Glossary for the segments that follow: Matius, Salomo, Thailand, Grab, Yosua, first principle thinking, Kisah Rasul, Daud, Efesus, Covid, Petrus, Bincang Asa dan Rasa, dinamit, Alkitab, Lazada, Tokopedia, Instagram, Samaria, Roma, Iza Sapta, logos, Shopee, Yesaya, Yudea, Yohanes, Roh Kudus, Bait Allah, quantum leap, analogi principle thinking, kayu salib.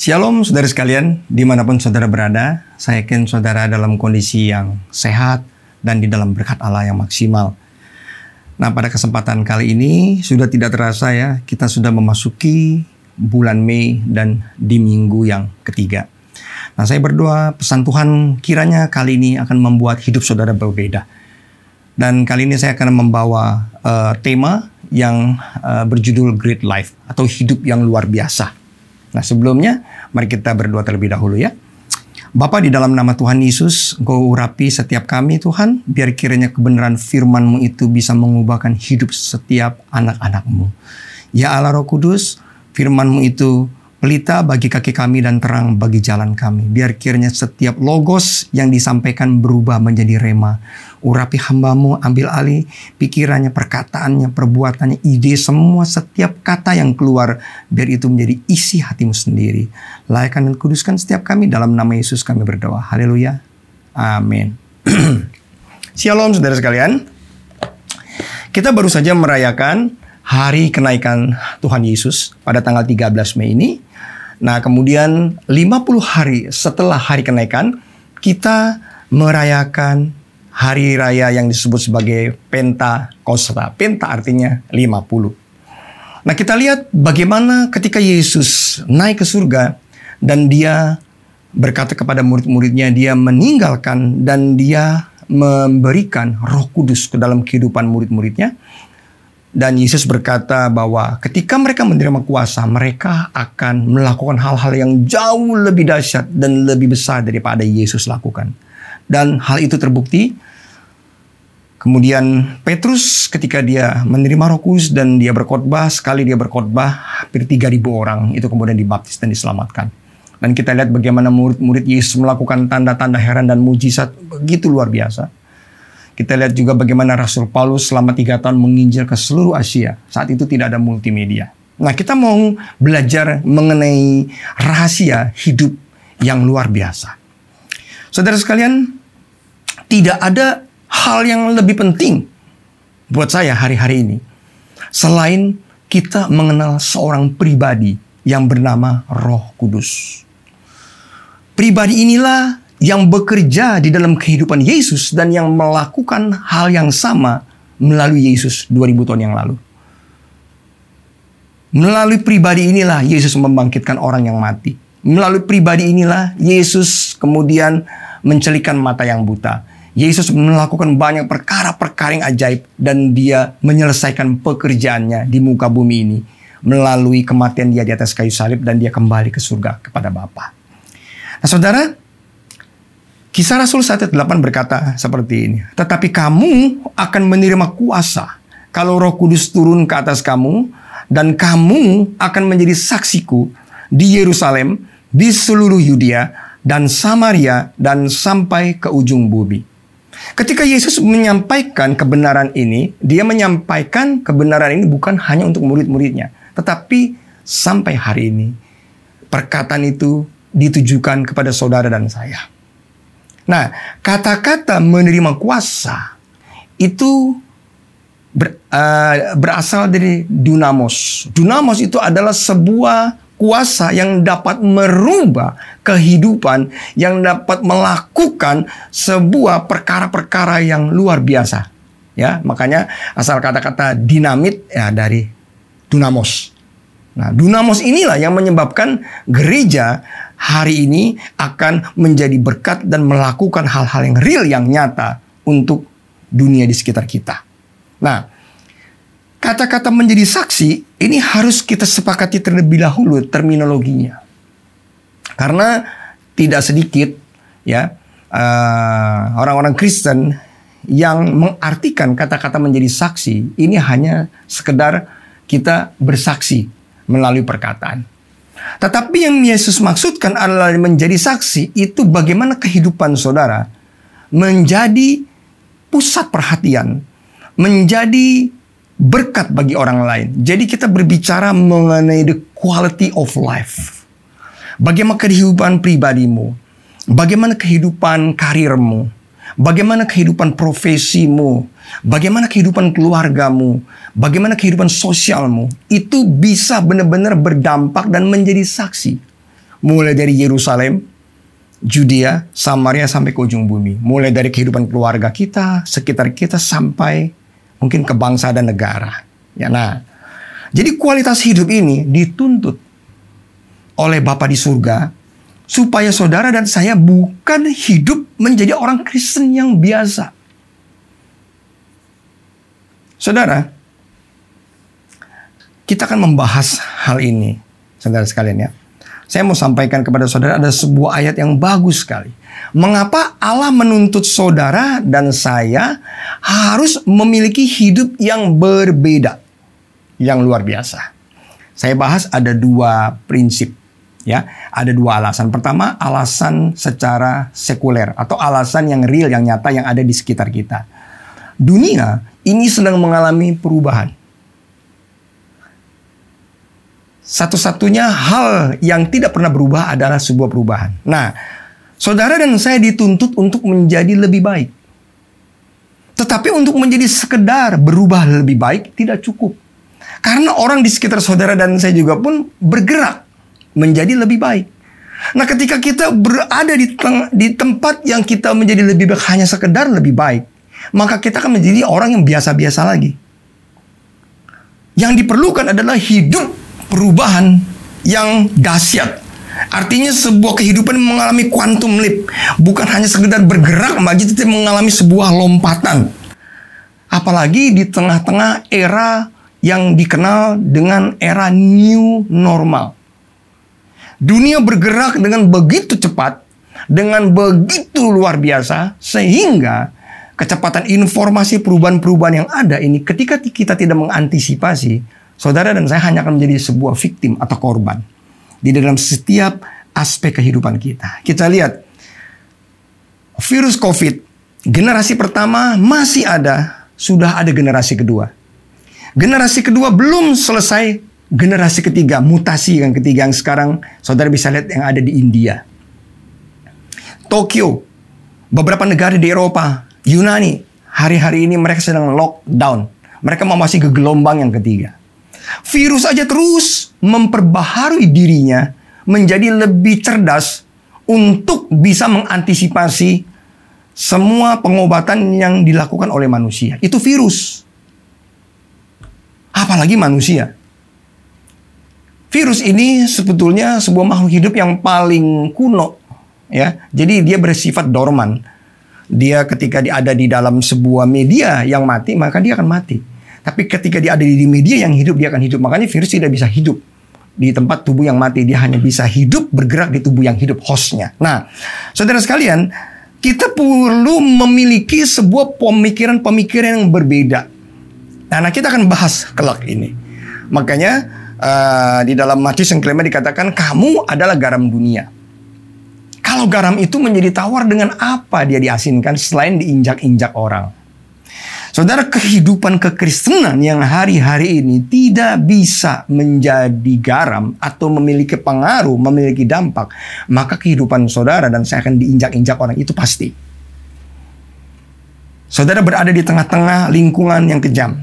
Shalom saudara sekalian, dimanapun saudara berada, saya yakin saudara dalam kondisi yang sehat dan di dalam berkat Allah yang maksimal. Nah, pada kesempatan kali ini sudah tidak terasa ya, kita sudah memasuki bulan Mei dan di minggu yang ketiga. Nah, saya berdoa pesan Tuhan kiranya kali ini akan membuat hidup saudara berbeda. Dan kali ini saya akan membawa tema yang berjudul Great Life atau hidup yang luar biasa. Nah, sebelumnya mari kita berdoa terlebih dahulu ya. Bapa, di dalam nama Tuhan Yesus, Engkau urapi setiap kami Tuhan, biar kiranya kebenaran firman-Mu itu bisa mengubahkan hidup setiap anak-anak-Mu. Ya Allah Roh Kudus, firman-Mu itu pelita bagi kaki kami dan terang bagi jalan kami. Biar kiranya setiap logos yang disampaikan berubah menjadi rema. Urapi hamba-Mu, ambil alih pikirannya, perkataannya, perbuatannya, ide, semua setiap kata yang keluar, biar itu menjadi isi hati-Mu sendiri. Layakan dan kuduskan setiap kami, dalam nama Yesus kami berdoa. Haleluya. Amin. Shalom saudara sekalian. Kita baru saja merayakan Hari Kenaikan Tuhan Yesus pada tanggal 13 Mei ini. Nah, kemudian 50 hari setelah Hari Kenaikan, kita merayakan hari raya yang disebut sebagai Pentakosta. Penta artinya 50. Nah, kita lihat bagaimana ketika Yesus naik ke surga dan dia berkata kepada murid-muridnya, dia meninggalkan dan dia memberikan Roh Kudus ke dalam kehidupan murid-muridnya. Dan Yesus berkata bahwa ketika mereka menerima kuasa, mereka akan melakukan hal-hal yang jauh lebih dahsyat dan lebih besar daripada Yesus lakukan. Dan hal itu terbukti. Kemudian Petrus ketika dia menerima Roh Kudus dan dia berkhotbah, sekali dia berkhotbah hampir 3.000 orang itu kemudian dibaptis dan diselamatkan. Dan kita lihat bagaimana murid-murid Yesus melakukan tanda-tanda heran dan mujizat begitu luar biasa. Kita lihat juga bagaimana Rasul Paulus selama 3 tahun menginjil ke seluruh Asia. Saat itu tidak ada multimedia. Nah, kita mau belajar mengenai rahasia hidup yang luar biasa. Saudara sekalian, tidak ada hal yang lebih penting buat saya hari-hari ini selain kita mengenal seorang pribadi yang bernama Roh Kudus. Pribadi inilah yang bekerja di dalam kehidupan Yesus dan yang melakukan hal yang sama melalui Yesus 2000 tahun yang lalu. Melalui pribadi inilah Yesus membangkitkan orang yang mati. Melalui pribadi inilah Yesus kemudian mencelikkan mata yang buta. Yesus melakukan banyak perkara-perkara yang ajaib dan dia menyelesaikan pekerjaannya di muka bumi ini melalui kematian dia di atas kayu salib dan dia kembali ke surga kepada Bapa. Nah, saudara, Kisah Rasul 1:8 berkata seperti ini. Tetapi kamu akan menerima kuasa kalau Roh Kudus turun ke atas kamu. Dan kamu akan menjadi saksiku di Yerusalem, di seluruh Yudea dan Samaria dan sampai ke ujung bumi. Ketika Yesus menyampaikan kebenaran ini, dia menyampaikan kebenaran ini bukan hanya untuk murid-muridnya. Tetapi sampai hari ini, perkataan itu ditujukan kepada saudara dan saya. Nah, kata-kata menerima kuasa itu berasal dari dunamos. Dunamos itu adalah sebuah kuasa yang dapat merubah kehidupan, yang dapat melakukan sebuah perkara-perkara yang luar biasa. Ya, makanya asal kata-kata dinamit ya dari dunamos. Nah, dunamos inilah yang menyebabkan gereja hari ini akan menjadi berkat dan melakukan hal-hal yang real, yang nyata untuk dunia di sekitar kita. Nah, kata-kata menjadi saksi ini harus kita sepakati terlebih dahulu terminologinya. Karena tidak sedikit ya orang-orang Kristen yang mengartikan kata-kata menjadi saksi ini hanya sekedar kita bersaksi melalui perkataan. Tetapi yang Yesus maksudkan adalah menjadi saksi itu bagaimana kehidupan saudara menjadi pusat perhatian, menjadi berkat bagi orang lain. Jadi kita berbicara mengenai the quality of life. Bagaimana kehidupan pribadimu, bagaimana kehidupan karirmu, bagaimana kehidupan profesimu, bagaimana kehidupan keluargamu, bagaimana kehidupan sosialmu. Itu bisa benar-benar berdampak dan menjadi saksi mulai dari Yerusalem, Yudea, Samaria sampai ke ujung bumi. Mulai dari kehidupan keluarga kita, sekitar kita sampai mungkin ke bangsa dan negara. Ya, nah, jadi kualitas hidup ini dituntut oleh Bapa di surga supaya saudara dan saya bukan hidup menjadi orang Kristen yang biasa. Saudara, kita akan membahas hal ini, saudara sekalian ya. Saya mau sampaikan kepada saudara ada sebuah ayat yang bagus sekali. Mengapa Allah menuntut saudara dan saya harus memiliki hidup yang berbeda, yang luar biasa. Saya bahas ada dua prinsip, ya. Ada dua alasan. Pertama, alasan secara sekuler atau alasan yang real, yang nyata, yang ada di sekitar kita. Dunia ini sedang mengalami perubahan. Satu-satunya hal yang tidak pernah berubah adalah sebuah perubahan. Nah, saudara dan saya dituntut untuk menjadi lebih baik. Tetapi untuk menjadi sekedar berubah lebih baik tidak cukup. Karena orang di sekitar saudara dan saya juga pun bergerak menjadi lebih baik. Nah, ketika kita berada di tempat yang kita menjadi lebih baik hanya sekedar lebih baik, maka kita akan menjadi orang yang biasa-biasa lagi. Yang diperlukan adalah hidup perubahan yang dahsyat. Artinya sebuah kehidupan mengalami quantum leap. Bukan hanya sekedar bergerak, maju, tetapi mengalami sebuah lompatan. Apalagi di tengah-tengah era yang dikenal dengan era new normal. Dunia bergerak dengan begitu cepat, dengan begitu luar biasa, sehingga kecepatan informasi perubahan-perubahan yang ada ini, ketika kita tidak mengantisipasi, saudara dan saya hanya akan menjadi sebuah victim atau korban di dalam setiap aspek kehidupan kita. Kita lihat virus Covid, generasi pertama masih ada, sudah ada generasi kedua. Generasi kedua belum selesai, generasi ketiga, mutasi yang ketiga yang sekarang saudara bisa lihat yang ada di India, Tokyo, beberapa negara di Eropa, Yunani. Hari-hari ini mereka sedang lockdown. Mereka masih ke gelombang yang ketiga. Virus aja terus memperbaharui dirinya menjadi lebih cerdas untuk bisa mengantisipasi semua pengobatan yang dilakukan oleh manusia. Itu virus. Apalagi manusia. Virus ini sebetulnya sebuah makhluk hidup yang paling kuno, ya. Jadi dia bersifat dorman. Dia ketika ada di dalam sebuah media yang mati, maka dia akan mati. Tapi ketika dia ada di media yang hidup, dia akan hidup. Makanya virus tidak bisa hidup di tempat tubuh yang mati. Dia hanya bisa hidup, bergerak di tubuh yang hidup, hostnya. Nah, saudara sekalian, kita perlu memiliki sebuah pemikiran-pemikiran yang berbeda. Nah, kita akan bahas kelak ini. Makanya, di dalam Matius yang kelima dikatakan, kamu adalah garam dunia. Kalau garam itu menjadi tawar, dengan apa dia diasinkan selain diinjak-injak orang? Saudara, kehidupan kekristenan yang hari-hari ini tidak bisa menjadi garam atau memiliki pengaruh, memiliki dampak. Maka kehidupan saudara dan saya akan diinjak-injak orang, itu pasti. Saudara berada di tengah-tengah lingkungan yang kejam.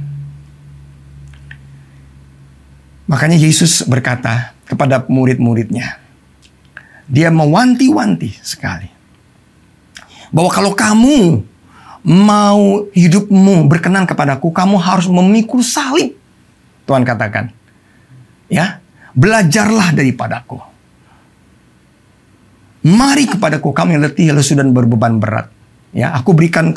Makanya Yesus berkata kepada murid-muridnya. Dia mewanti-wanti sekali. Bahwa kalau kamu mau hidupmu berkenan kepadaku, kamu harus memikul salib. Tuhan katakan, ya, belajarlah daripadaku. Mari kepadaku kamu yang letih, lesu dan berbeban berat. Ya, aku berikan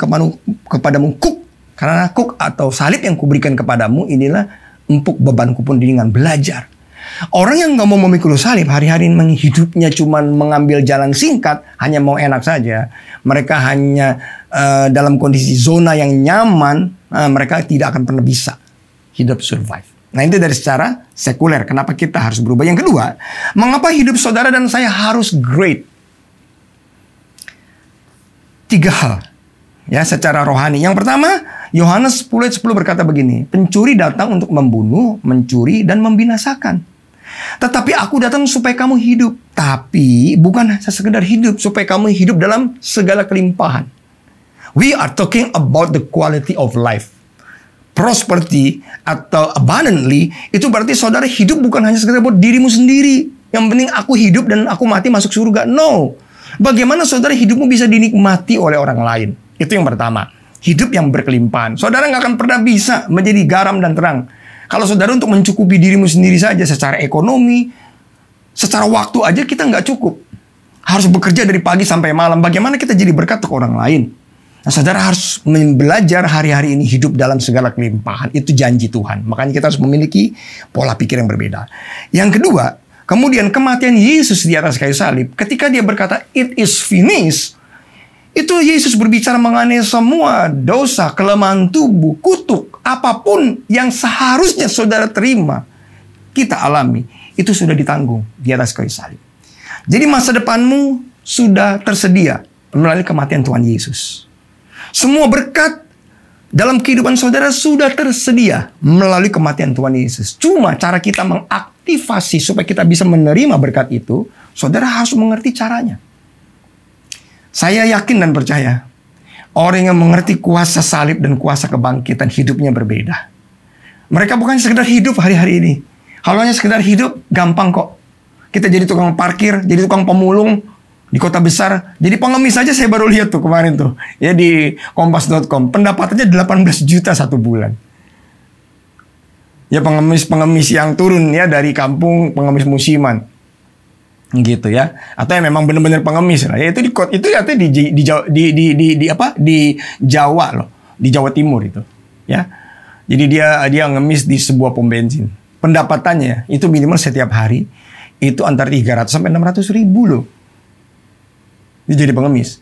kepadamu kuk, karena kuk atau salib yang kuberikan kepadamu inilah empuk, bebanku pun ringan. Belajar. Orang yang nggak mau memikul salib, hari-hari hidupnya cuma mengambil jalan singkat, hanya mau enak saja. Mereka hanya dalam kondisi zona yang nyaman, mereka tidak akan pernah bisa hidup survive. Nah, itu dari secara sekuler. Kenapa kita harus berubah? Yang kedua, mengapa hidup saudara dan saya harus great? Tiga hal, ya, secara rohani. Yang pertama, Yohanes 10:10 berkata begini, pencuri datang untuk membunuh, mencuri, dan membinasakan. Tetapi aku datang supaya kamu hidup. Tapi bukan sekedar hidup, supaya kamu hidup dalam segala kelimpahan. We are talking about the quality of life. Prosperity atau abundantly, itu berarti saudara hidup bukan hanya sekedar buat dirimu sendiri. Yang penting aku hidup dan aku mati masuk surga. No. Bagaimana saudara hidupmu bisa dinikmati oleh orang lain? Itu yang pertama. Hidup yang berkelimpahan. Saudara nggak akan pernah bisa menjadi garam dan terang kalau saudara untuk mencukupi dirimu sendiri saja secara ekonomi, secara waktu aja kita nggak cukup. Harus bekerja dari pagi sampai malam. Bagaimana kita jadi berkat ke orang lain? Nah, saudara harus belajar hari-hari ini hidup dalam segala kelimpahan. Itu janji Tuhan. Makanya kita harus memiliki pola pikir yang berbeda. Yang kedua, kemudian kematian Yesus di atas kayu salib. Ketika dia berkata, "It is finished." Itu Yesus berbicara mengenai semua dosa, kelemahan tubuh, kutuk, apapun yang seharusnya saudara terima, kita alami. Itu sudah ditanggung di atas kayu salib. Jadi masa depanmu sudah tersedia melalui kematian Tuhan Yesus. Semua berkat dalam kehidupan saudara sudah tersedia melalui kematian Tuhan Yesus. Cuma cara kita mengaktifasi supaya kita bisa menerima berkat itu, saudara harus mengerti caranya. Saya yakin dan percaya, orang yang mengerti kuasa salib dan kuasa kebangkitan hidupnya berbeda. Mereka bukan sekedar hidup hari-hari ini. Kalau hanya sekedar hidup, gampang kok. Kita jadi tukang parkir, jadi tukang pemulung di kota besar. Jadi pengemis aja saya baru lihat tuh kemarin tuh. Ya di kompas.com. Pendapatannya 18 juta satu bulan. Ya pengemis-pengemis yang turun ya dari kampung, pengemis musiman. Gitu ya. Atau yang memang benar-benar pengemis lah. Ya itu di kota, itu artinya di Jawa loh. Di Jawa Timur itu. Ya. Jadi dia ngemis di sebuah pom bensin. Pendapatannya itu minimal setiap hari itu antara 300 sampai 600 ribu loh. Dia jadi pengemis.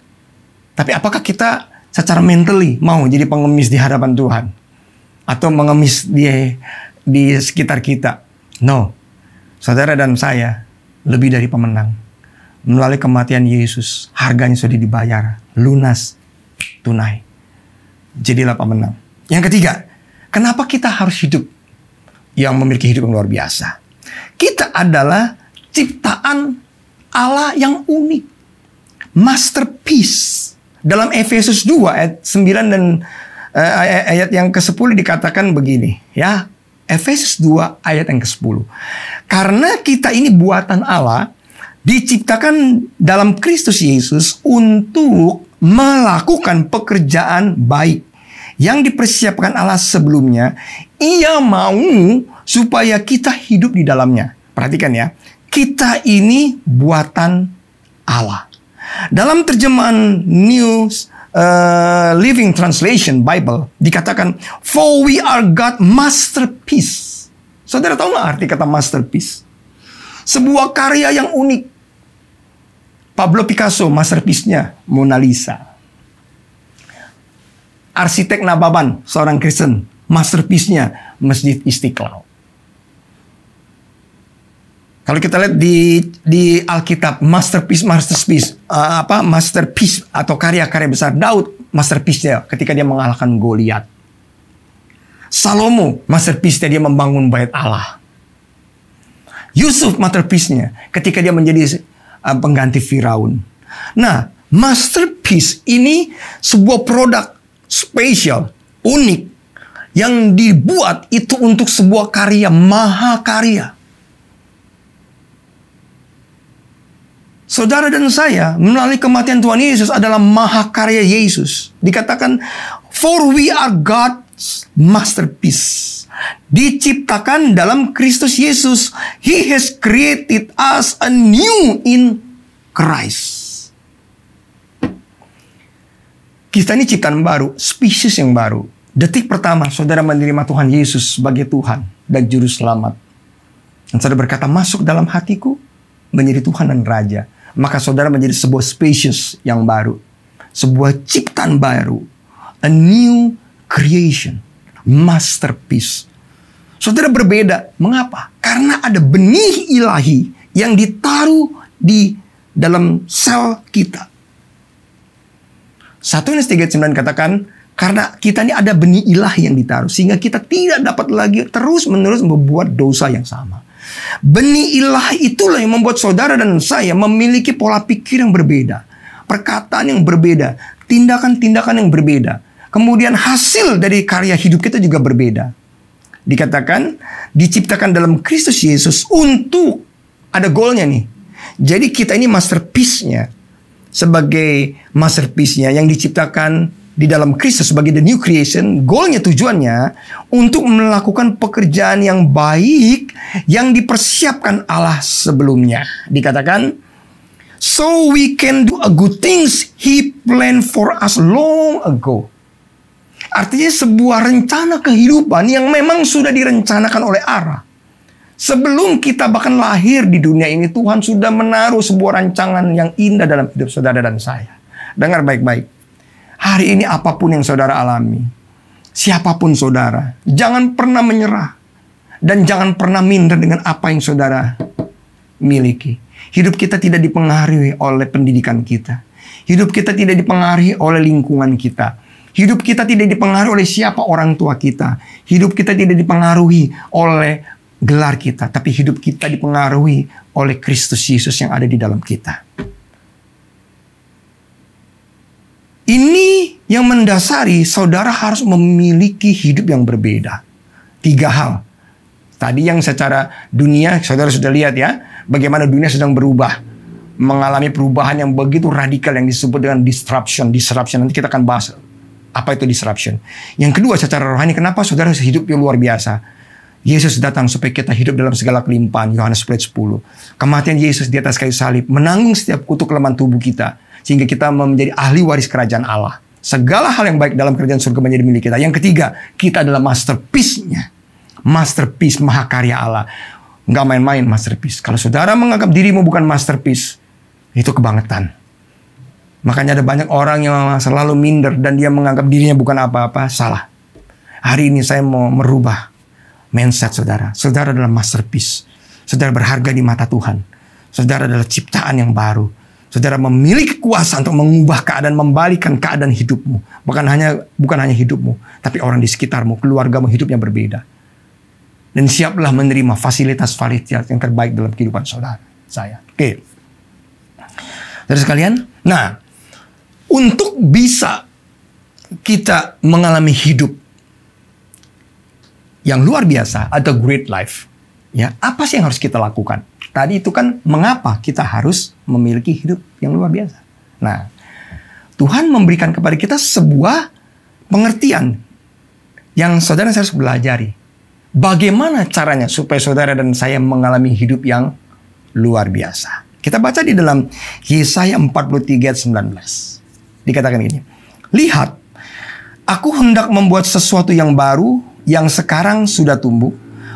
Tapi apakah kita secara mentally mau jadi pengemis di hadapan Tuhan? Atau mengemis di sekitar kita? No. Saudara dan saya lebih dari pemenang. Melalui kematian Yesus, harganya sudah dibayar. Lunas. Tunai. Jadilah pemenang. Yang ketiga, kenapa kita harus hidup yang memiliki hidup yang luar biasa? Kita adalah ciptaan Allah yang unik. Masterpiece. Dalam Efesus 2 ayat 9 dan ayat yang ke-10 dikatakan begini. Ya, Efesus 2 ayat yang ke-10. Karena kita ini buatan Allah, diciptakan dalam Kristus Yesus untuk melakukan pekerjaan baik yang dipersiapkan Allah sebelumnya. Ia mau supaya kita hidup di dalamnya. Perhatikan ya. Kita ini buatan Allah. Dalam terjemahan New Living Translation Bible dikatakan, "For we are God's masterpiece." Saudara tahu nggak arti kata masterpiece? Sebuah karya yang unik. Pablo Picasso masterpiece-nya Mona Lisa. Arsitek Nababan seorang Kristen masterpiece-nya Masjid Istiqlal. Kalau kita lihat di Alkitab, masterpiece atau karya-karya besar Daud, masterpiece-nya ketika dia mengalahkan Goliat. Salomo, masterpiece-nya dia membangun bait Allah. Yusuf, masterpiece-nya ketika dia menjadi pengganti Firaun. Nah, masterpiece ini sebuah produk spesial, unik, yang dibuat itu untuk sebuah karya, maha karya. Saudara dan saya, melalui kematian Tuhan Yesus adalah mahakarya Yesus. Dikatakan, "For we are God's masterpiece." Diciptakan dalam Kristus Yesus. He has created us anew in Christ. Kita ini ciptaan baru, spesies yang baru. Detik pertama, saudara menerima Tuhan Yesus sebagai Tuhan dan Juru Selamat. Dan saudara berkata, "Masuk dalam hatiku, menjadi Tuhan dan Raja." Maka saudara menjadi sebuah spesies yang baru. Sebuah ciptaan baru. A new creation. Masterpiece. Saudara berbeda. Mengapa? Karena ada benih ilahi yang ditaruh di dalam sel kita. 1:39 katakan, karena kita ini ada benih ilahi yang ditaruh. Sehingga kita tidak dapat lagi terus-menerus membuat dosa yang sama. Benih ilahi itulah yang membuat saudara dan saya memiliki pola pikir yang berbeda, perkataan yang berbeda, tindakan-tindakan yang berbeda. Kemudian hasil dari karya hidup kita juga berbeda. Dikatakan, diciptakan dalam Kristus Yesus untuk Ada goalnya nih. Jadi kita ini masterpiece-nya. Sebagai masterpiece-nya yang diciptakan di dalam Kristus sebagai the new creation. Goalnya, tujuannya untuk melakukan pekerjaan yang baik yang dipersiapkan Allah sebelumnya. Dikatakan, so we can do a good things He planned for us long ago. Artinya sebuah rencana kehidupan yang memang sudah direncanakan oleh Allah. Sebelum kita bahkan lahir di dunia ini, Tuhan sudah menaruh sebuah rancangan yang indah dalam hidup saudara dan saya. Dengar baik-baik. Hari ini apapun yang saudara alami, siapapun saudara, jangan pernah menyerah. Dan jangan pernah minder dengan apa yang saudara miliki. Hidup kita tidak dipengaruhi oleh pendidikan kita. Hidup kita tidak dipengaruhi oleh lingkungan kita. Hidup kita tidak dipengaruhi oleh siapa orang tua kita. Hidup kita tidak dipengaruhi oleh gelar kita, tapi hidup kita dipengaruhi oleh Kristus Yesus yang ada di dalam kita. Ini yang mendasari saudara harus memiliki hidup yang berbeda. 3 hal. Tadi yang secara dunia, saudara sudah lihat ya, bagaimana dunia sedang berubah. Mengalami perubahan yang begitu radikal yang disebut dengan disruption. Disruption, nanti kita akan bahas apa itu disruption. Yang kedua, secara rohani, kenapa saudara hidup yang luar biasa. Yesus datang supaya kita hidup dalam segala kelimpahan. Yohanes 10. Kematian Yesus di atas kayu salib menanggung setiap kutuk kelemahan tubuh kita, sehingga kita menjadi ahli waris kerajaan Allah. Segala hal yang baik dalam kerajaan surga menjadi milik kita. Yang ketiga, kita adalah masterpiece-nya. Masterpiece, mahakarya Allah. Enggak main-main masterpiece. Kalau saudara menganggap dirimu bukan masterpiece, itu kebangetan. Makanya ada banyak orang yang selalu minder dan dia menganggap dirinya bukan apa-apa. Salah. Hari ini saya mau merubah mindset saudara. Saudara adalah masterpiece. Saudara berharga di mata Tuhan. Saudara adalah ciptaan yang baru. Saudara memiliki kuasa untuk mengubah keadaan, membalikan keadaan hidupmu. Bukan hanya hidupmu, tapi orang di sekitarmu, keluargamu, hidupnya berbeda. Dan siaplah menerima fasilitas-fasilitas yang terbaik dalam kehidupan saudara saya. Oke. Terus sekalian, nah, untuk bisa kita mengalami hidup yang luar biasa atau great life, ya, apa sih yang harus kita lakukan? Tadi itu kan mengapa kita harus memiliki hidup yang luar biasa. Nah, Tuhan memberikan kepada kita sebuah pengertian yang saudara harus belajari. Bagaimana caranya supaya saudara dan saya mengalami hidup yang luar biasa? Kita baca di dalam Yesaya 43:19. Dikatakan gini, lihat, aku hendak membuat sesuatu yang baru, yang sekarang sudah tumbuh,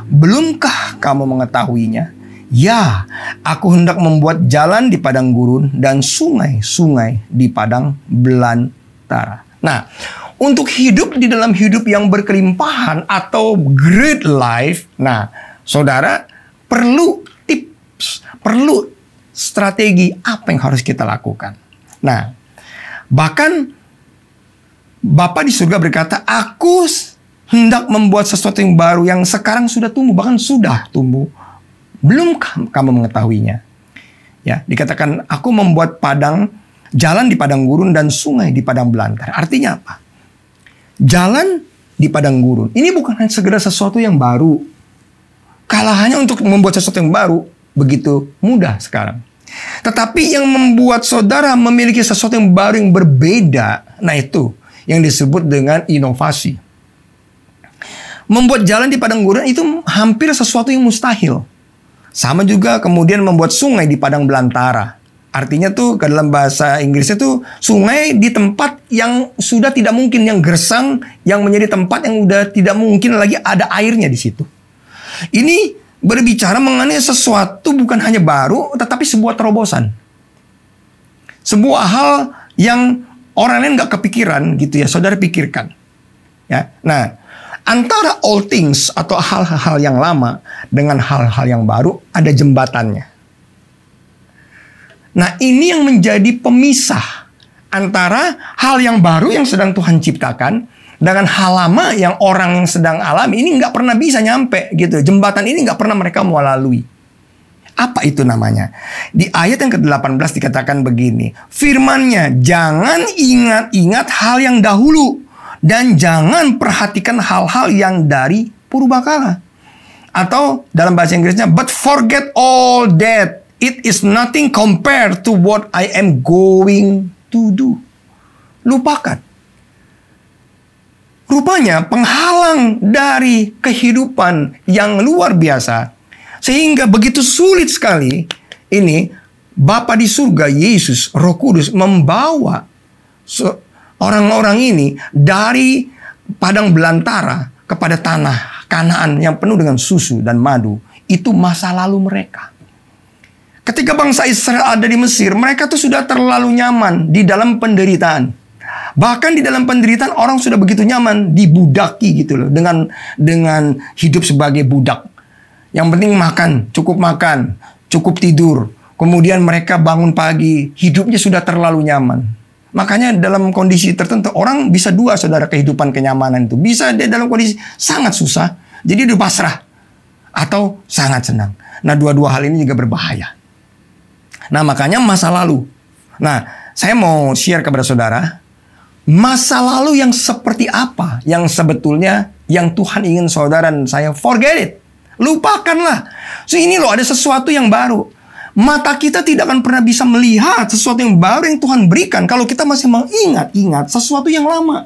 belumkah kamu mengetahuinya? Ya, aku hendak membuat jalan di padang gurun dan sungai-sungai di padang belantara. Nah, untuk hidup di dalam hidup yang berkelimpahan atau great life, nah, saudara perlu tips, perlu strategi apa yang harus kita lakukan. Nah, bahkan Bapa di surga berkata, aku hendak membuat sesuatu yang baru yang sekarang sudah tumbuh, bahkan sudah tumbuh. Belumkah kamu mengetahuinya? Ya, dikatakan aku membuat padang, jalan di padang gurun dan sungai di padang belantara. Artinya apa? Jalan di padang gurun. Ini bukan hanya segera sesuatu yang baru. Kalahannya untuk membuat sesuatu yang baru begitu mudah sekarang. Tetapi yang membuat saudara memiliki sesuatu yang baru yang berbeda, nah itu yang disebut dengan inovasi. Membuat jalan di padang gurun itu hampir sesuatu yang mustahil. Sama juga kemudian membuat sungai di padang belantara. Artinya tuh ke dalam bahasa Inggrisnya tuh sungai di tempat yang sudah tidak mungkin, yang gersang, yang menjadi tempat yang udah tidak mungkin lagi ada airnya di situ. Ini berbicara mengenai sesuatu bukan hanya baru, tetapi sebuah terobosan. Sebuah hal yang orang lain gak kepikiran gitu ya, saudara pikirkan. Ya, nah, antara all things atau hal-hal yang lama dengan hal-hal yang baru ada jembatannya. Nah, ini yang menjadi pemisah antara hal yang baru yang sedang Tuhan ciptakan dengan hal lama yang orang sedang alami. Ini nggak pernah bisa nyampe gitu. Jembatan ini nggak pernah mereka mau lalui. Apa itu namanya? Di ayat yang ke-18 dikatakan begini. Firman-Nya, jangan ingat-ingat hal yang dahulu. Dan jangan perhatikan hal-hal yang dari purbakala. Atau dalam bahasa Inggrisnya, but forget all that. It is nothing compared to what I am going to do. Lupakan. Rupanya penghalang dari kehidupan yang luar biasa, sehingga begitu sulit sekali ini Bapa di surga, Yesus, Roh Kudus membawa orang-orang ini dari padang belantara kepada tanah Kanaan yang penuh dengan susu dan madu. Itu masa lalu mereka. Ketika bangsa Israel ada di Mesir, mereka tuh sudah terlalu nyaman di dalam penderitaan. Bahkan di dalam penderitaan orang sudah begitu nyaman dibudaki gitu loh, dengan hidup sebagai budak. Yang penting makan, cukup tidur. Kemudian mereka bangun pagi, hidupnya sudah terlalu nyaman. Makanya dalam kondisi tertentu orang bisa dua, saudara, kehidupan kenyamanan itu. Bisa dia dalam kondisi sangat susah, jadi dia pasrah, atau sangat senang. Nah, dua-dua hal ini juga berbahaya. Nah, makanya masa lalu. Nah, saya mau share kepada saudara masa lalu yang seperti apa yang sebetulnya yang Tuhan ingin saudara dan saya forget it. Lupakanlah. So, ini loh ada sesuatu yang baru. Mata kita tidak akan pernah bisa melihat sesuatu yang baru yang Tuhan berikan kalau kita masih mengingat-ingat sesuatu yang lama.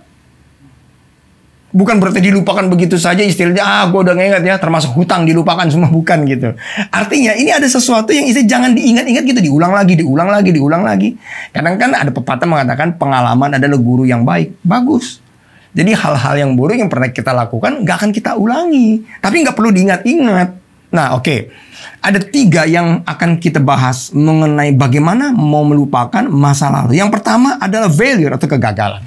Bukan berarti dilupakan begitu saja istilahnya, gue udah ngingat ya, termasuk hutang dilupakan semua, bukan gitu. Artinya ini ada sesuatu yang istilahnya jangan diingat-ingat gitu, diulang lagi. Kadang kan ada pepatah mengatakan pengalaman adalah guru yang baik. Bagus. Jadi hal-hal yang buruk yang pernah kita lakukan gak akan kita ulangi. Tapi gak perlu diingat-ingat. Nah, oke. Ada tiga yang akan kita bahas mengenai bagaimana mau melupakan masa lalu. Yang pertama adalah failure atau kegagalan.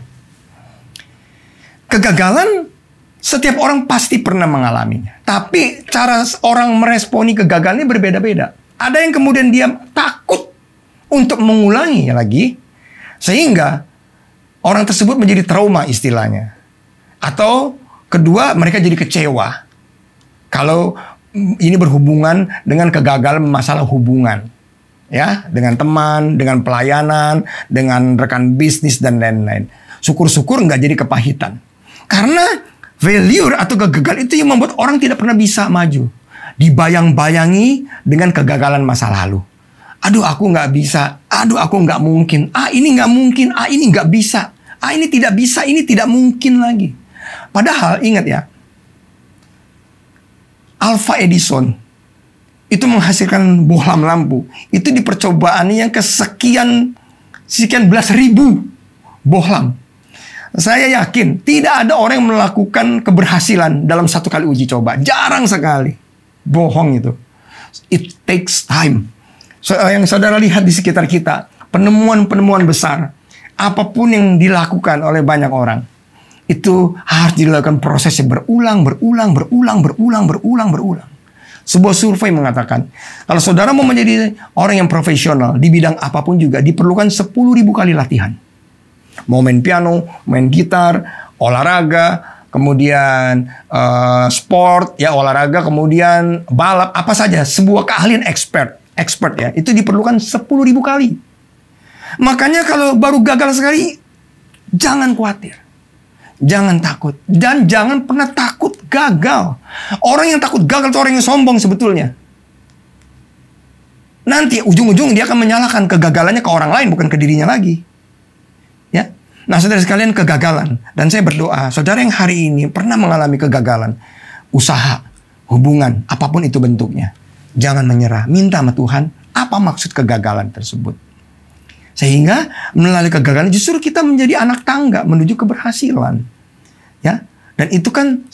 Kegagalan, setiap orang pasti pernah mengalaminya. Tapi cara orang meresponi kegagalannya berbeda-beda. Ada yang kemudian dia takut untuk mengulangi lagi. Sehingga orang tersebut menjadi trauma istilahnya. Atau kedua, mereka jadi kecewa. Kalau ini berhubungan dengan kegagalan masalah hubungan. Ya, dengan teman, dengan pelayanan, dengan rekan bisnis, dan lain-lain. Syukur-syukur nggak jadi kepahitan. Karena failure atau kegagalan itu yang membuat orang tidak pernah bisa maju. Dibayang-bayangi dengan kegagalan masa lalu. Aduh, aku nggak bisa. Aduh, aku nggak mungkin. Ini nggak mungkin. Ini nggak bisa. Ini tidak bisa. Ini tidak mungkin lagi. Padahal ingat ya, Alpha Edison itu menghasilkan bohlam lampu. Itu di percobaannya yang kesekian belas ribu bohlam. Saya yakin tidak ada orang yang melakukan keberhasilan dalam satu kali uji coba. Jarang sekali. Bohong itu. It takes time. So, yang saudara lihat di sekitar kita, penemuan-penemuan besar, apapun yang dilakukan oleh banyak orang, itu harus dilakukan prosesnya berulang. Sebuah survei mengatakan, kalau saudara mau menjadi orang yang profesional di bidang apapun juga, diperlukan 10.000 kali latihan. Mau main piano, main gitar, olahraga, kemudian sport, ya olahraga, kemudian balap, apa saja. Sebuah keahlian expert ya, itu diperlukan 10.000 kali. Makanya kalau baru gagal sekali, jangan khawatir. Jangan takut. Dan jangan pernah takut gagal. Orang yang takut gagal itu orang yang sombong sebetulnya. Nanti ujung-ujung dia akan menyalahkan kegagalannya ke orang lain, bukan ke dirinya lagi. Ya. Nah, saudara sekalian, kegagalan. Dan saya berdoa, saudara yang hari ini pernah mengalami kegagalan, usaha, hubungan, apapun itu bentuknya, jangan menyerah. Minta sama Tuhan, apa maksud kegagalan tersebut? Sehingga melalui kegagalan justru kita menjadi anak tangga menuju keberhasilan. Ya. Dan itu kan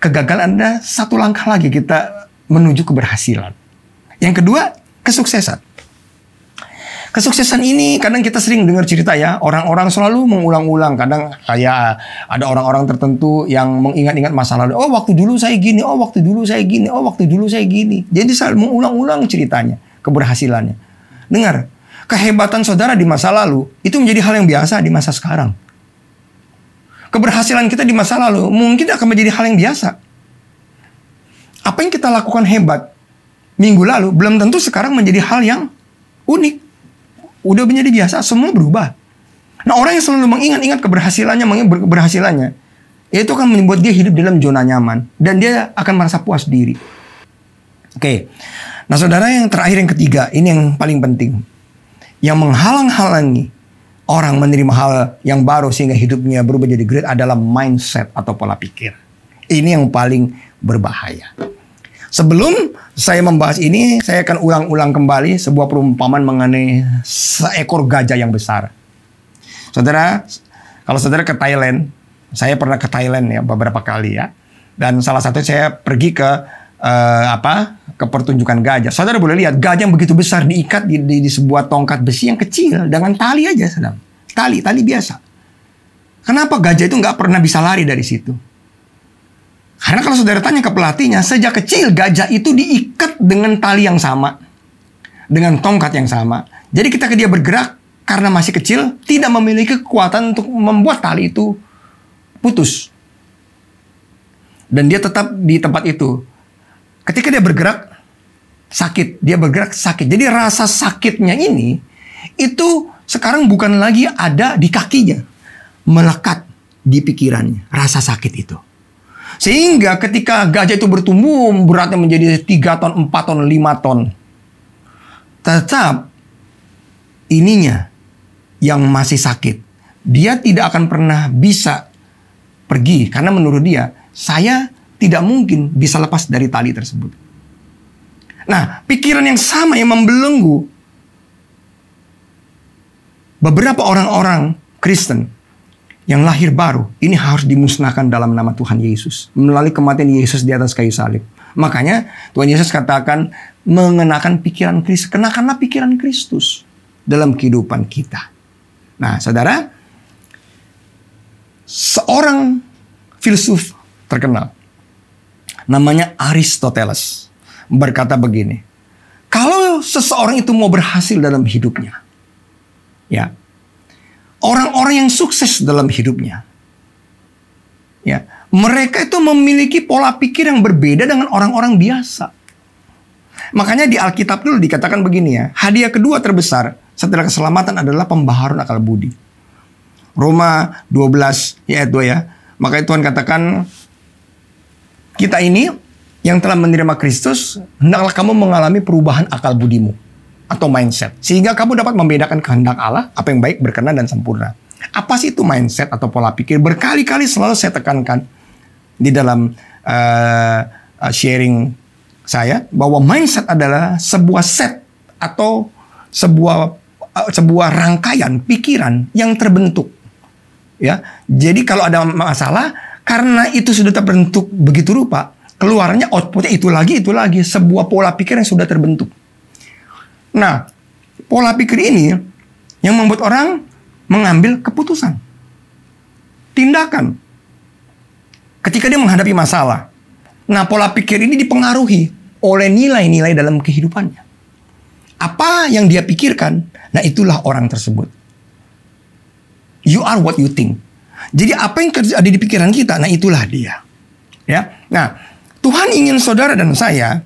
kegagalan ada satu langkah lagi kita menuju keberhasilan. Yang kedua, kesuksesan. Kesuksesan ini kadang kita sering dengar cerita ya, orang-orang selalu mengulang-ulang. Kadang kayak ada orang-orang tertentu yang mengingat-ingat masa lalu. Oh, waktu dulu saya gini, oh waktu dulu saya gini, oh waktu dulu saya gini. Jadi selalu mengulang-ulang ceritanya, keberhasilannya. Dengar, kehebatan saudara di masa lalu itu menjadi hal yang biasa di masa sekarang. Keberhasilan kita di masa lalu mungkin akan menjadi hal yang biasa. Apa yang kita lakukan hebat minggu lalu belum tentu sekarang menjadi hal yang unik. Udah menjadi biasa, semua berubah. Nah, orang yang selalu mengingat-ingat keberhasilannya, itu akan membuat dia hidup dalam zona nyaman. Dan dia akan merasa puas diri. Oke. Nah, saudara, yang terakhir, yang ketiga, ini yang paling penting. Yang menghalang-halangi orang menerima hal yang baru sehingga hidupnya berubah jadi great adalah mindset atau pola pikir. Ini yang paling berbahaya. Sebelum saya membahas ini, saya akan ulang-ulang kembali sebuah perumpamaan mengenai seekor gajah yang besar. Saudara, kalau saudara ke Thailand, saya pernah ke Thailand ya beberapa kali ya. Dan salah satu saya pergi ke ke pertunjukan gajah. Saudara boleh lihat gajah yang begitu besar diikat di sebuah tongkat besi yang kecil dengan tali aja, saudara. Tali biasa. Kenapa gajah itu nggak pernah bisa lari dari situ? Karena kalau saudara tanya ke pelatihnya, sejak kecil gajah itu diikat dengan tali yang sama, dengan tongkat yang sama. Jadi ketika dia bergerak, karena masih kecil, tidak memiliki kekuatan untuk membuat tali itu putus. Dan dia tetap di tempat itu. Ketika dia bergerak, sakit. Dia bergerak, sakit. Jadi rasa sakitnya ini, itu sekarang bukan lagi ada di kakinya. Melekat di pikirannya, rasa sakit itu. Sehingga ketika gajah itu bertumbuh, beratnya menjadi 3 ton, 4 ton, 5 ton. Tetap ininya yang masih sakit. Dia tidak akan pernah bisa pergi. Karena menurut dia, saya tidak mungkin bisa lepas dari tali tersebut. Nah, pikiran yang sama yang membelenggu beberapa orang-orang Kristen yang lahir baru, ini harus dimusnahkan dalam nama Tuhan Yesus. Melalui kematian Yesus di atas kayu salib. Makanya Tuhan Yesus katakan, mengenakan pikiran Kristus. Kenakanlah pikiran Kristus dalam kehidupan kita. Nah, saudara, seorang filsuf terkenal, namanya Aristoteles, berkata begini, kalau seseorang itu mau berhasil dalam hidupnya, ya, orang-orang yang sukses dalam hidupnya, ya, mereka itu memiliki pola pikir yang berbeda dengan orang-orang biasa. Makanya di Alkitab dulu dikatakan begini ya, hadiah kedua terbesar setelah keselamatan adalah pembaharuan akal budi. Roma 12 ayat 2 ya. Makanya Tuhan katakan, kita ini yang telah menerima Kristus, hendaklah kamu mengalami perubahan akal budimu atau mindset, sehingga kamu dapat membedakan kehendak Allah, apa yang baik, berkenan, dan sempurna. Apa sih itu mindset atau pola pikir? Berkali-kali selalu saya tekankan di dalam sharing saya, bahwa mindset adalah sebuah set atau sebuah rangkaian pikiran yang terbentuk. Ya, jadi kalau ada masalah, karena itu sudah terbentuk begitu rupa, keluarnya outputnya itu lagi, sebuah pola pikir yang sudah terbentuk. Nah, pola pikir ini yang membuat orang mengambil keputusan, tindakan, ketika dia menghadapi masalah. Nah, pola pikir ini dipengaruhi oleh nilai-nilai dalam kehidupannya. Apa yang dia pikirkan, nah itulah orang tersebut. You are what you think. Jadi apa yang ada di pikiran kita, nah itulah dia. Ya. Nah, Tuhan ingin saudara dan saya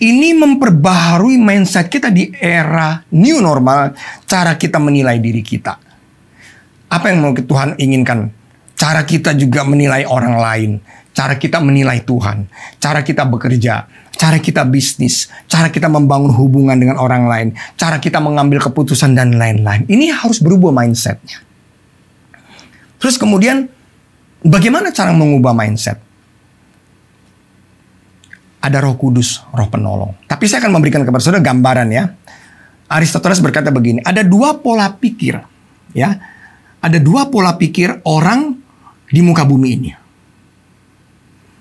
ini memperbaharui mindset kita di era new normal, cara kita menilai diri kita. Apa yang mau Tuhan inginkan? Cara kita juga menilai orang lain, cara kita menilai Tuhan, cara kita bekerja, cara kita bisnis, cara kita membangun hubungan dengan orang lain, cara kita mengambil keputusan dan lain-lain. Ini harus berubah mindsetnya. Terus kemudian, bagaimana cara mengubah mindset? Ada Roh Kudus, Roh penolong. Tapi saya akan memberikan kepada saudara gambaran ya. Aristoteles berkata begini, ada dua pola pikir, ya. Ada dua pola pikir orang di muka bumi ini.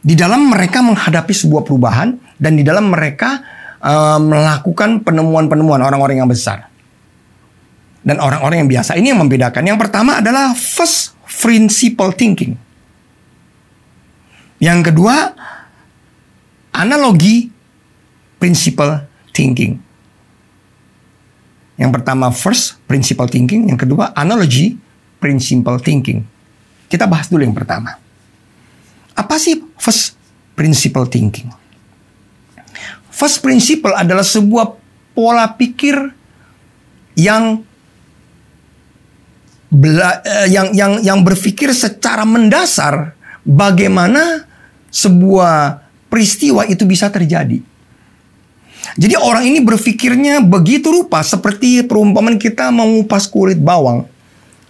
Di dalam mereka menghadapi sebuah perubahan dan di dalam mereka melakukan penemuan-penemuan orang-orang yang besar dan orang-orang yang biasa. Ini yang membedakan. Yang pertama adalah first principle thinking. Yang kedua, analogi principle thinking. Yang pertama first principle thinking, yang kedua analogi principle thinking. Kita bahas dulu yang pertama. Apa sih first principle thinking? First principle adalah sebuah pola pikir yang berpikir secara mendasar bagaimana sebuah peristiwa itu bisa terjadi. Jadi orang ini berpikirnya begitu rupa seperti perumpamaan kita mengupas kulit bawang.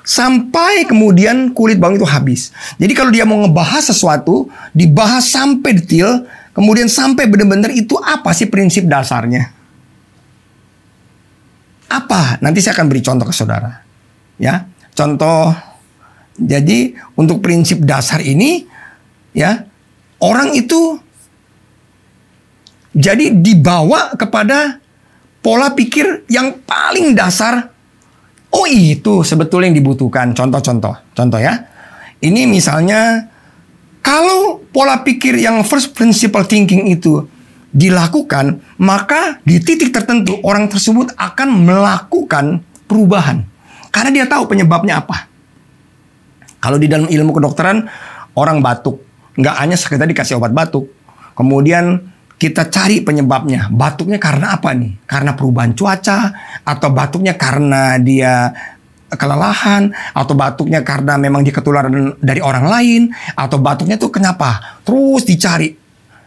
Sampai kemudian kulit bawang itu habis. Jadi kalau dia mau ngebahas sesuatu, dibahas sampai detail, kemudian sampai benar-benar itu apa sih prinsip dasarnya? Apa? Nanti saya akan beri contoh ke saudara. Ya, contoh. Jadi untuk prinsip dasar ini, ya, orang itu jadi dibawa kepada pola pikir yang paling dasar. Oh, itu sebetulnya yang dibutuhkan. Contoh ya. Ini misalnya, kalau pola pikir yang first principle thinking itu dilakukan, maka di titik tertentu orang tersebut akan melakukan perubahan. Karena dia tahu penyebabnya apa. Kalau di dalam ilmu kedokteran, orang batuk. Nggak hanya sekedar dikasih obat batuk. Kemudian kita cari penyebabnya. Batuknya karena apa nih? Karena perubahan cuaca? Atau batuknya karena dia kelelahan? Atau batuknya karena memang dia ketularan dari orang lain? Atau batuknya tuh kenapa? Terus dicari.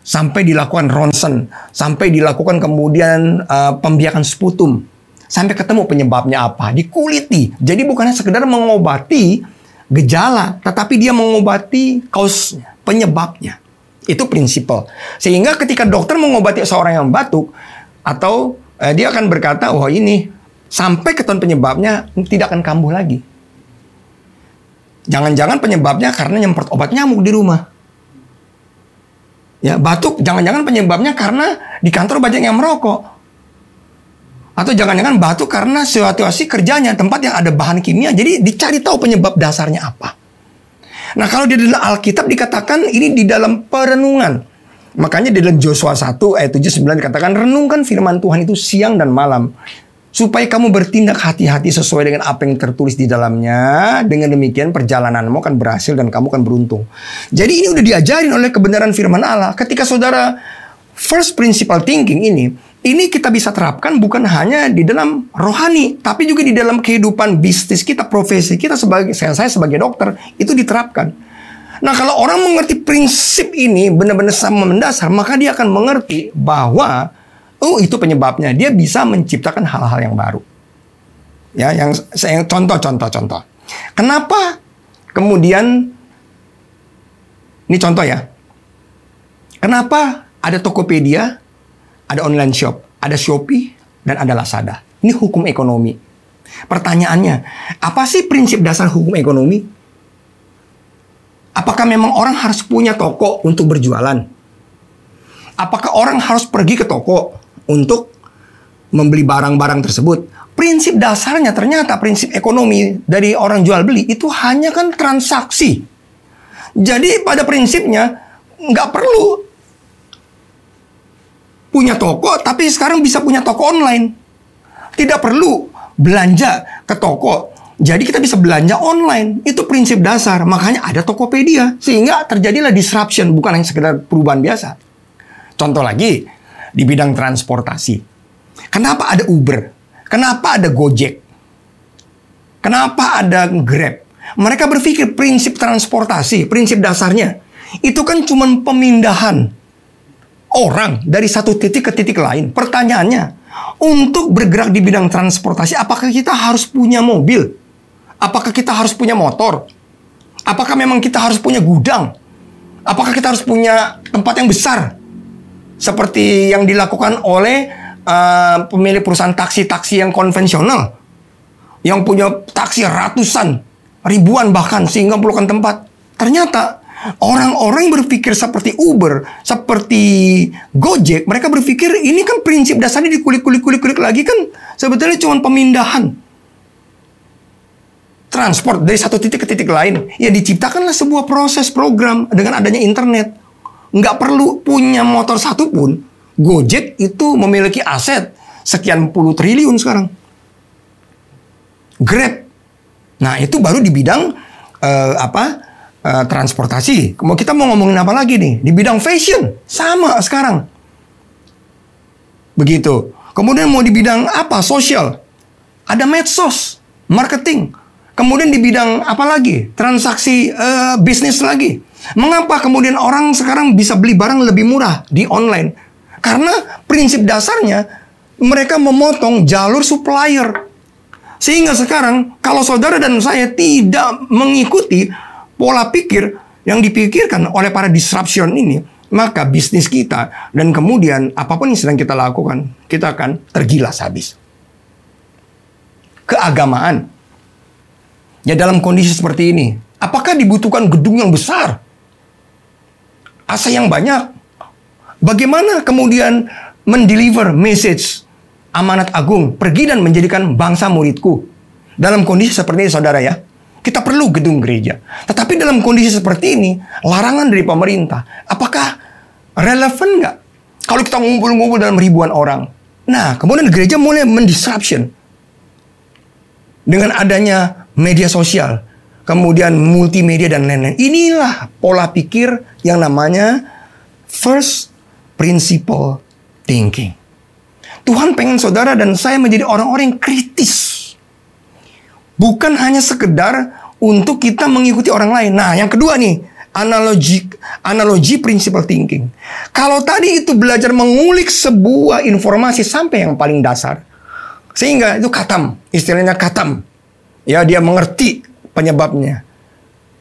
Sampai dilakukan ronsen. Sampai dilakukan kemudian pembiakan sputum. Sampai ketemu penyebabnya apa. Dikuliti. Jadi bukannya sekedar mengobati gejala. Tetapi dia mengobati kausnya, penyebabnya. Itu prinsipal. Sehingga ketika dokter mengobati seorang yang batuk, atau dia akan berkata, wah ini sampai ketahuan penyebabnya tidak akan kambuh lagi. Jangan-jangan penyebabnya karena nyemprot obat nyamuk di rumah. Ya, batuk jangan-jangan penyebabnya karena di kantor banyak yang merokok. Atau jangan-jangan batuk karena situasi kerjanya tempat yang ada bahan kimia. Jadi dicari tahu penyebab dasarnya apa. Nah, kalau di dalam Alkitab dikatakan ini di dalam perenungan. Makanya di dalam Yosua 1 ayat 7-9 dikatakan, renungkan firman Tuhan itu siang dan malam, supaya kamu bertindak hati-hati sesuai dengan apa yang tertulis di dalamnya. Dengan demikian perjalananmu akan berhasil dan kamu akan beruntung. Jadi ini udah diajarin oleh kebenaran firman Allah. Ketika saudara first principle thinking ini kita bisa terapkan bukan hanya di dalam rohani, tapi juga di dalam kehidupan bisnis kita, profesi kita sebagai, saya sebagai dokter, itu diterapkan. Nah, kalau orang mengerti prinsip ini benar-benar sama mendasar, maka dia akan mengerti bahwa, itu penyebabnya. Dia bisa menciptakan hal-hal yang baru. Ya, yang saya contoh. Kenapa kemudian, ini contoh ya. Kenapa ada Tokopedia, ada online shop, ada Shopee, dan ada Lazada. Ini hukum ekonomi. Pertanyaannya, apa sih prinsip dasar hukum ekonomi? Apakah memang orang harus punya toko untuk berjualan? Apakah orang harus pergi ke toko untuk membeli barang-barang tersebut? Prinsip dasarnya ternyata prinsip ekonomi dari orang jual beli itu hanya kan transaksi. Jadi pada prinsipnya nggak perlu punya toko, tapi sekarang bisa punya toko online. Tidak perlu belanja ke toko. Jadi kita bisa belanja online. Itu prinsip dasar. Makanya ada Tokopedia. Sehingga terjadilah disruption. Bukan hanya sekedar perubahan biasa. Contoh lagi, di bidang transportasi. Kenapa ada Uber? Kenapa ada Gojek? Kenapa ada Grab? Mereka berpikir prinsip transportasi, prinsip dasarnya, itu kan cuma pemindahan orang dari satu titik ke titik lain. Pertanyaannya, untuk bergerak di bidang transportasi, apakah kita harus punya mobil? Apakah kita harus punya motor? Apakah memang kita harus punya gudang? Apakah kita harus punya tempat yang besar? Seperti yang dilakukan oleh pemilik perusahaan taksi-taksi yang konvensional, yang punya taksi ratusan, ribuan bahkan, sehingga memerlukan tempat. Ternyata orang-orang yang berpikir seperti Uber, seperti Gojek, mereka berpikir ini kan prinsip dasarnya dikulik-kulik lagi kan sebetulnya cuma pemindahan transport dari satu titik ke titik lain. Ya, diciptakanlah sebuah proses program dengan adanya internet. Nggak perlu punya motor satupun. Gojek itu memiliki aset sekian puluh triliun sekarang. Grab. Nah, itu baru di bidang transportasi. Kemudian kita mau ngomongin apa lagi nih? Di bidang fashion sama sekarang. Begitu. Kemudian mau di bidang apa? Sosial. Ada medsos, marketing. Kemudian di bidang apa lagi? Transaksi bisnis lagi. Mengapa kemudian orang sekarang bisa beli barang lebih murah di online? Karena prinsip dasarnya mereka memotong jalur supplier. Sehingga sekarang kalau saudara dan saya tidak mengikuti pola pikir yang dipikirkan oleh para disruption ini, maka bisnis kita dan kemudian apapun yang sedang kita lakukan, kita akan tergilas habis. Keagamaan. Ya dalam kondisi seperti ini, apakah dibutuhkan gedung yang besar? AC yang banyak? Bagaimana kemudian mendeliver message amanat agung, pergi dan menjadikan bangsa muridku. Dalam kondisi seperti ini saudara ya, kita perlu gedung gereja. Tetapi dalam kondisi seperti ini, larangan dari pemerintah, apakah relevan nggak? Kalau kita ngumpul-ngumpul dalam ribuan orang. Nah, kemudian gereja mulai mendisruption. Dengan adanya media sosial, kemudian multimedia dan lain-lain. Inilah pola pikir yang namanya first principle thinking. Tuhan pengen saudara dan saya menjadi orang-orang yang kritis. Bukan hanya sekedar untuk kita mengikuti orang lain. Nah, yang kedua nih, analogi principle thinking. Kalau tadi itu belajar mengulik sebuah informasi sampai yang paling dasar. Sehingga itu katam, istilahnya katam. Ya, dia mengerti penyebabnya.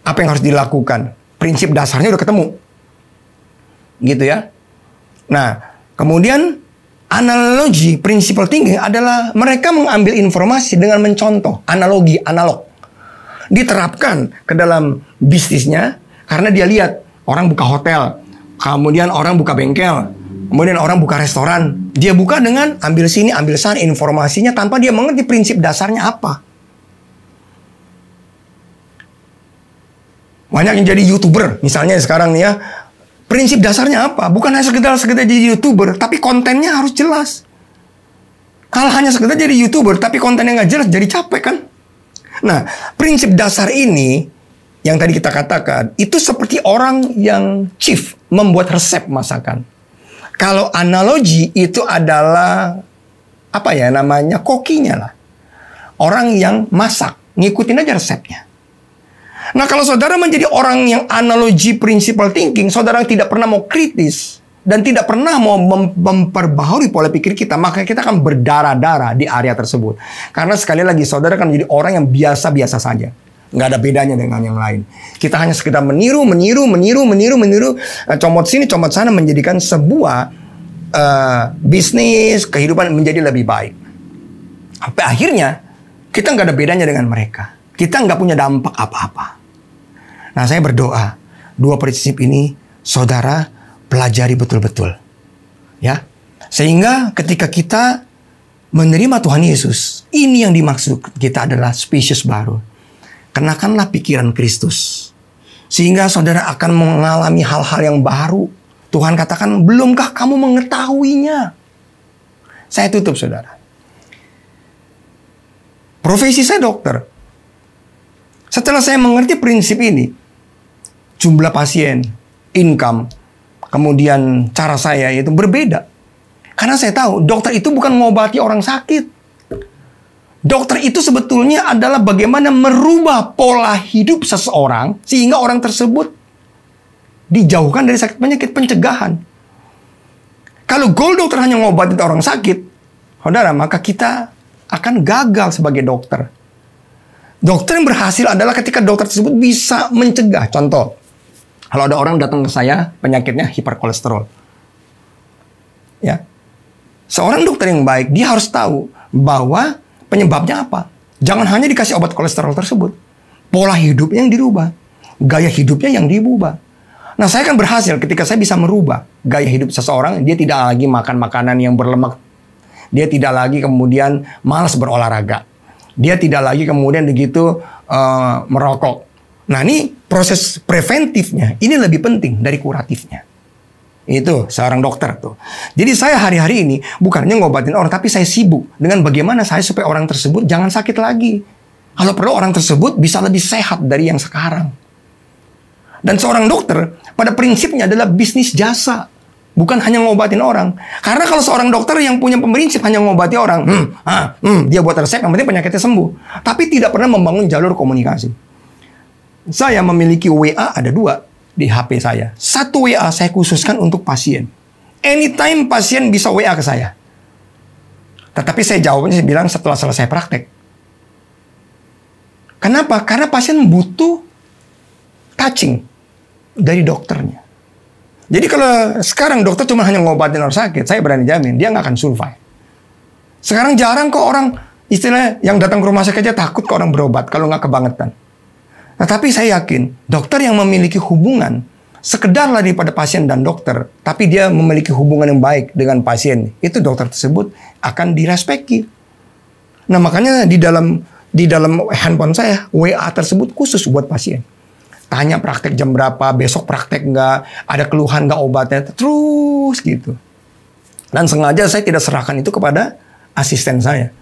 Apa yang harus dilakukan? Prinsip dasarnya udah ketemu. Gitu ya. Nah, kemudian analogi principle thinking adalah mereka mengambil informasi dengan mencontoh, analogi, analog. Diterapkan ke dalam bisnisnya karena dia lihat orang buka hotel, kemudian orang buka bengkel, kemudian orang buka restoran. Dia buka dengan ambil sini, ambil sana informasinya tanpa dia mengerti prinsip dasarnya apa. Banyak yang jadi YouTuber, misalnya sekarang nih ya. Prinsip dasarnya apa? Bukan hanya sekedar jadi YouTuber, tapi kontennya harus jelas. Kalau hanya sekedar jadi YouTuber, tapi kontennya nggak jelas, jadi capek kan? Nah, prinsip dasar ini, yang tadi kita katakan, itu seperti orang yang chief, membuat resep masakan. Kalau analogi itu adalah, apa ya namanya, kokinya lah. Orang yang masak, ngikutin aja resepnya. Nah, kalau saudara menjadi orang yang analogi principle thinking, saudara tidak pernah mau kritis dan tidak pernah mau memperbaharui pola pikir kita, maka kita akan berdarah-darah di area tersebut. Karena sekali lagi, saudara akan menjadi orang yang biasa-biasa saja. Nggak ada bedanya dengan yang lain. Kita hanya sekedar meniru, comot sini, comot sana, menjadikan sebuah bisnis, kehidupan menjadi lebih baik. Sampai akhirnya, kita nggak ada bedanya dengan mereka. Kita nggak punya dampak apa-apa. Nah, saya berdoa, dua prinsip ini saudara pelajari betul-betul. Ya. Sehingga ketika kita menerima Tuhan Yesus, ini yang dimaksud kita adalah spesies baru. Kenakanlah pikiran Kristus. Sehingga saudara akan mengalami hal-hal yang baru. Tuhan katakan, "Belumkah kamu mengetahuinya?" Saya tutup, saudara. Profesi saya dokter. Setelah saya mengerti prinsip ini, jumlah pasien, income, kemudian cara saya itu berbeda. Karena saya tahu dokter itu bukan mengobati orang sakit. Dokter itu sebetulnya adalah bagaimana merubah pola hidup seseorang sehingga orang tersebut dijauhkan dari sakit penyakit, pencegahan. Kalau goal dokter hanya mengobati orang sakit, saudara, maka kita akan gagal sebagai dokter. Dokter yang berhasil adalah ketika dokter tersebut bisa mencegah. Contoh, kalau ada orang datang ke saya, penyakitnya hiperkolesterol. Ya. Seorang dokter yang baik, dia harus tahu bahwa penyebabnya apa. Jangan hanya dikasih obat kolesterol tersebut. Pola hidupnya yang dirubah. Gaya hidupnya yang diubah. Nah, saya kan berhasil ketika saya bisa merubah gaya hidup seseorang. Dia tidak lagi makan makanan yang berlemak. Dia tidak lagi kemudian malas berolahraga. Dia tidak lagi kemudian begitu merokok. Nah, ini proses preventifnya. Ini lebih penting dari kuratifnya. Itu seorang dokter tuh. Jadi saya hari-hari ini bukannya ngobatin orang, tapi saya sibuk dengan bagaimana saya supaya orang tersebut jangan sakit lagi. Kalau perlu orang tersebut bisa lebih sehat dari yang sekarang. Dan seorang dokter pada prinsipnya adalah bisnis jasa. Bukan hanya ngobatin orang. Karena kalau seorang dokter yang punya prinsip hanya ngobati orang, dia buat resep, yang penting penyakitnya sembuh. Tapi tidak pernah membangun jalur komunikasi. Saya memiliki WA ada 2 di HP saya. Satu WA saya khususkan untuk pasien. Anytime pasien bisa WA ke saya. Tetapi saya jawabnya, saya bilang setelah selesai praktek. Kenapa? Karena pasien butuh touching dari dokternya. Jadi kalau sekarang dokter cuma hanya ngobatin orang sakit, saya berani jamin dia nggak akan survive. Sekarang jarang kok orang istilahnya yang datang ke rumah sakit aja takut ke orang berobat kalau nggak kebangetan. Nah, tapi saya yakin dokter yang memiliki hubungan sekedarlah daripada pasien dan dokter, tapi dia memiliki hubungan yang baik dengan pasien, itu dokter tersebut akan direspeki. Nah, makanya di dalam handphone saya WA tersebut khusus buat pasien. Tanya praktek jam berapa, besok praktek nggak, ada keluhan nggak obatnya, terus gitu. Dan sengaja saya tidak serahkan itu kepada asisten saya.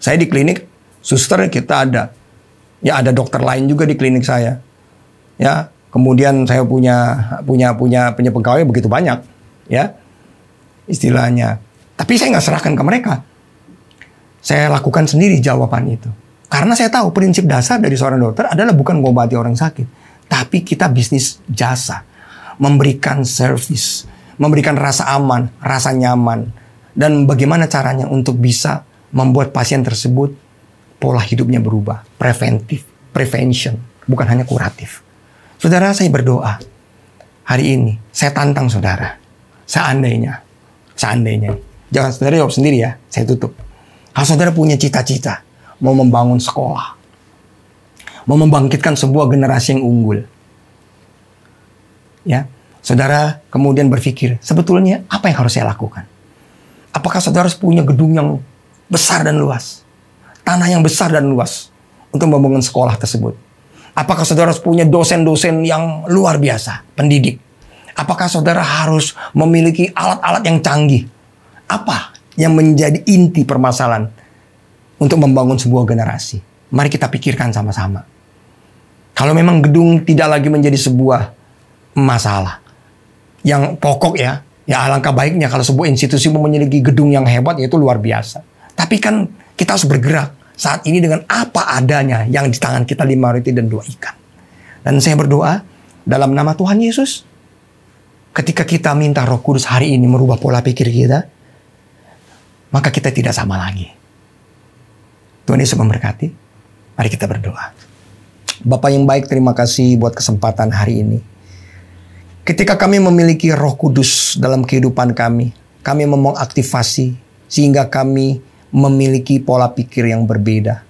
Saya di klinik, suster kita ada. Ya ada dokter lain juga di klinik saya. Ya, kemudian saya punya pegawai begitu banyak, ya. Istilahnya. Tapi saya nggak serahkan ke mereka. Saya lakukan sendiri jawaban itu. Karena saya tahu prinsip dasar dari seorang dokter adalah bukan mengobati orang sakit. Tapi kita bisnis jasa. Memberikan service. Memberikan rasa aman, rasa nyaman. Dan bagaimana caranya untuk bisa membuat pasien tersebut pola hidupnya berubah. Preventif, prevention. Bukan hanya kuratif. Saudara, saya berdoa. Hari ini, saya tantang saudara. Seandainya. Jangan saudara jawab sendiri ya, saya tutup. Kalau saudara punya cita-cita. Mau membangun sekolah. Mau membangkitkan sebuah generasi yang unggul. Ya, saudara kemudian berpikir, sebetulnya apa yang harus saya lakukan? Apakah saudara harus punya gedung yang besar dan luas? Tanah yang besar dan luas untuk membangun sekolah tersebut? Apakah saudara harus punya dosen-dosen yang luar biasa, pendidik? Apakah saudara harus memiliki alat-alat yang canggih? Apa yang menjadi inti permasalahan? Untuk membangun sebuah generasi. Mari kita pikirkan sama-sama. Kalau memang gedung tidak lagi menjadi sebuah masalah. Yang pokok ya. Ya alangkah baiknya kalau sebuah institusi memiliki gedung yang hebat. Itu luar biasa. Tapi kan kita harus bergerak. Saat ini dengan apa adanya. Yang di tangan kita 5 roti dan 2 ikan. Dan saya berdoa. Dalam nama Tuhan Yesus. Ketika kita minta Roh Kudus hari ini merubah pola pikir kita. Maka kita tidak sama lagi. Tuhan Yesus memberkati. Mari kita berdoa. Bapa yang baik, terima kasih buat kesempatan hari ini. Ketika kami memiliki Roh Kudus dalam kehidupan kami, kami mengaktifasi sehingga kami memiliki pola pikir yang berbeda.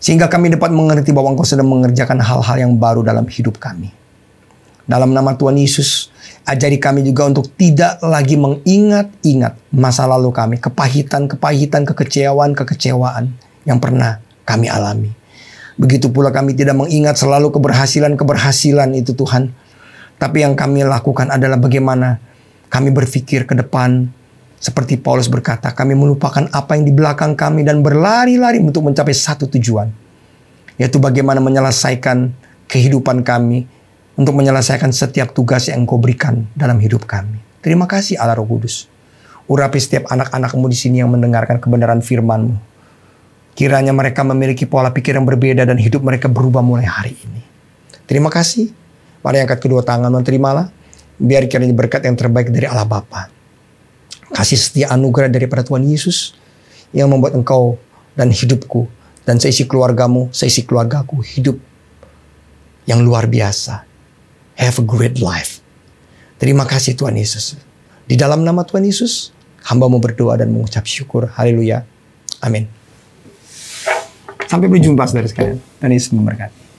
Sehingga kami dapat mengerti bahwa Engkau sedang mengerjakan hal-hal yang baru dalam hidup kami. Dalam nama Tuhan Yesus, ajari kami juga untuk tidak lagi mengingat-ingat masa lalu kami, kepahitan, kekecewaan yang pernah kami alami. Begitu pula kami tidak mengingat selalu keberhasilan itu Tuhan. Tapi yang kami lakukan adalah bagaimana kami berpikir ke depan. Seperti Paulus berkata, kami melupakan apa yang di belakang kami dan berlari-lari untuk mencapai satu tujuan. Yaitu bagaimana menyelesaikan kehidupan kami. Untuk menyelesaikan setiap tugas yang Engkau berikan dalam hidup kami. Terima kasih Allah Roh Kudus. Urapi setiap anak-anak-Mu di sini yang mendengarkan kebenaran firman-Mu. Kiranya mereka memiliki pola pikir yang berbeda dan hidup mereka berubah mulai hari ini. Terima kasih. Mari angkat kedua tangan dan terimalah. Biar kiranya berkat yang terbaik dari Allah Bapa. Kasih setia anugerah daripada Tuhan Yesus. Yang membuat engkau dan hidupku. Dan seisi keluargamu, seisi keluargaku hidup yang luar biasa. Have a great life. Terima kasih Tuhan Yesus. Di dalam nama Tuhan Yesus, hamba-Mu berdoa dan mengucap syukur. Haleluya. Amin. Sampai berjumpa saudara sekalian. Tuhan Yesus memberkati.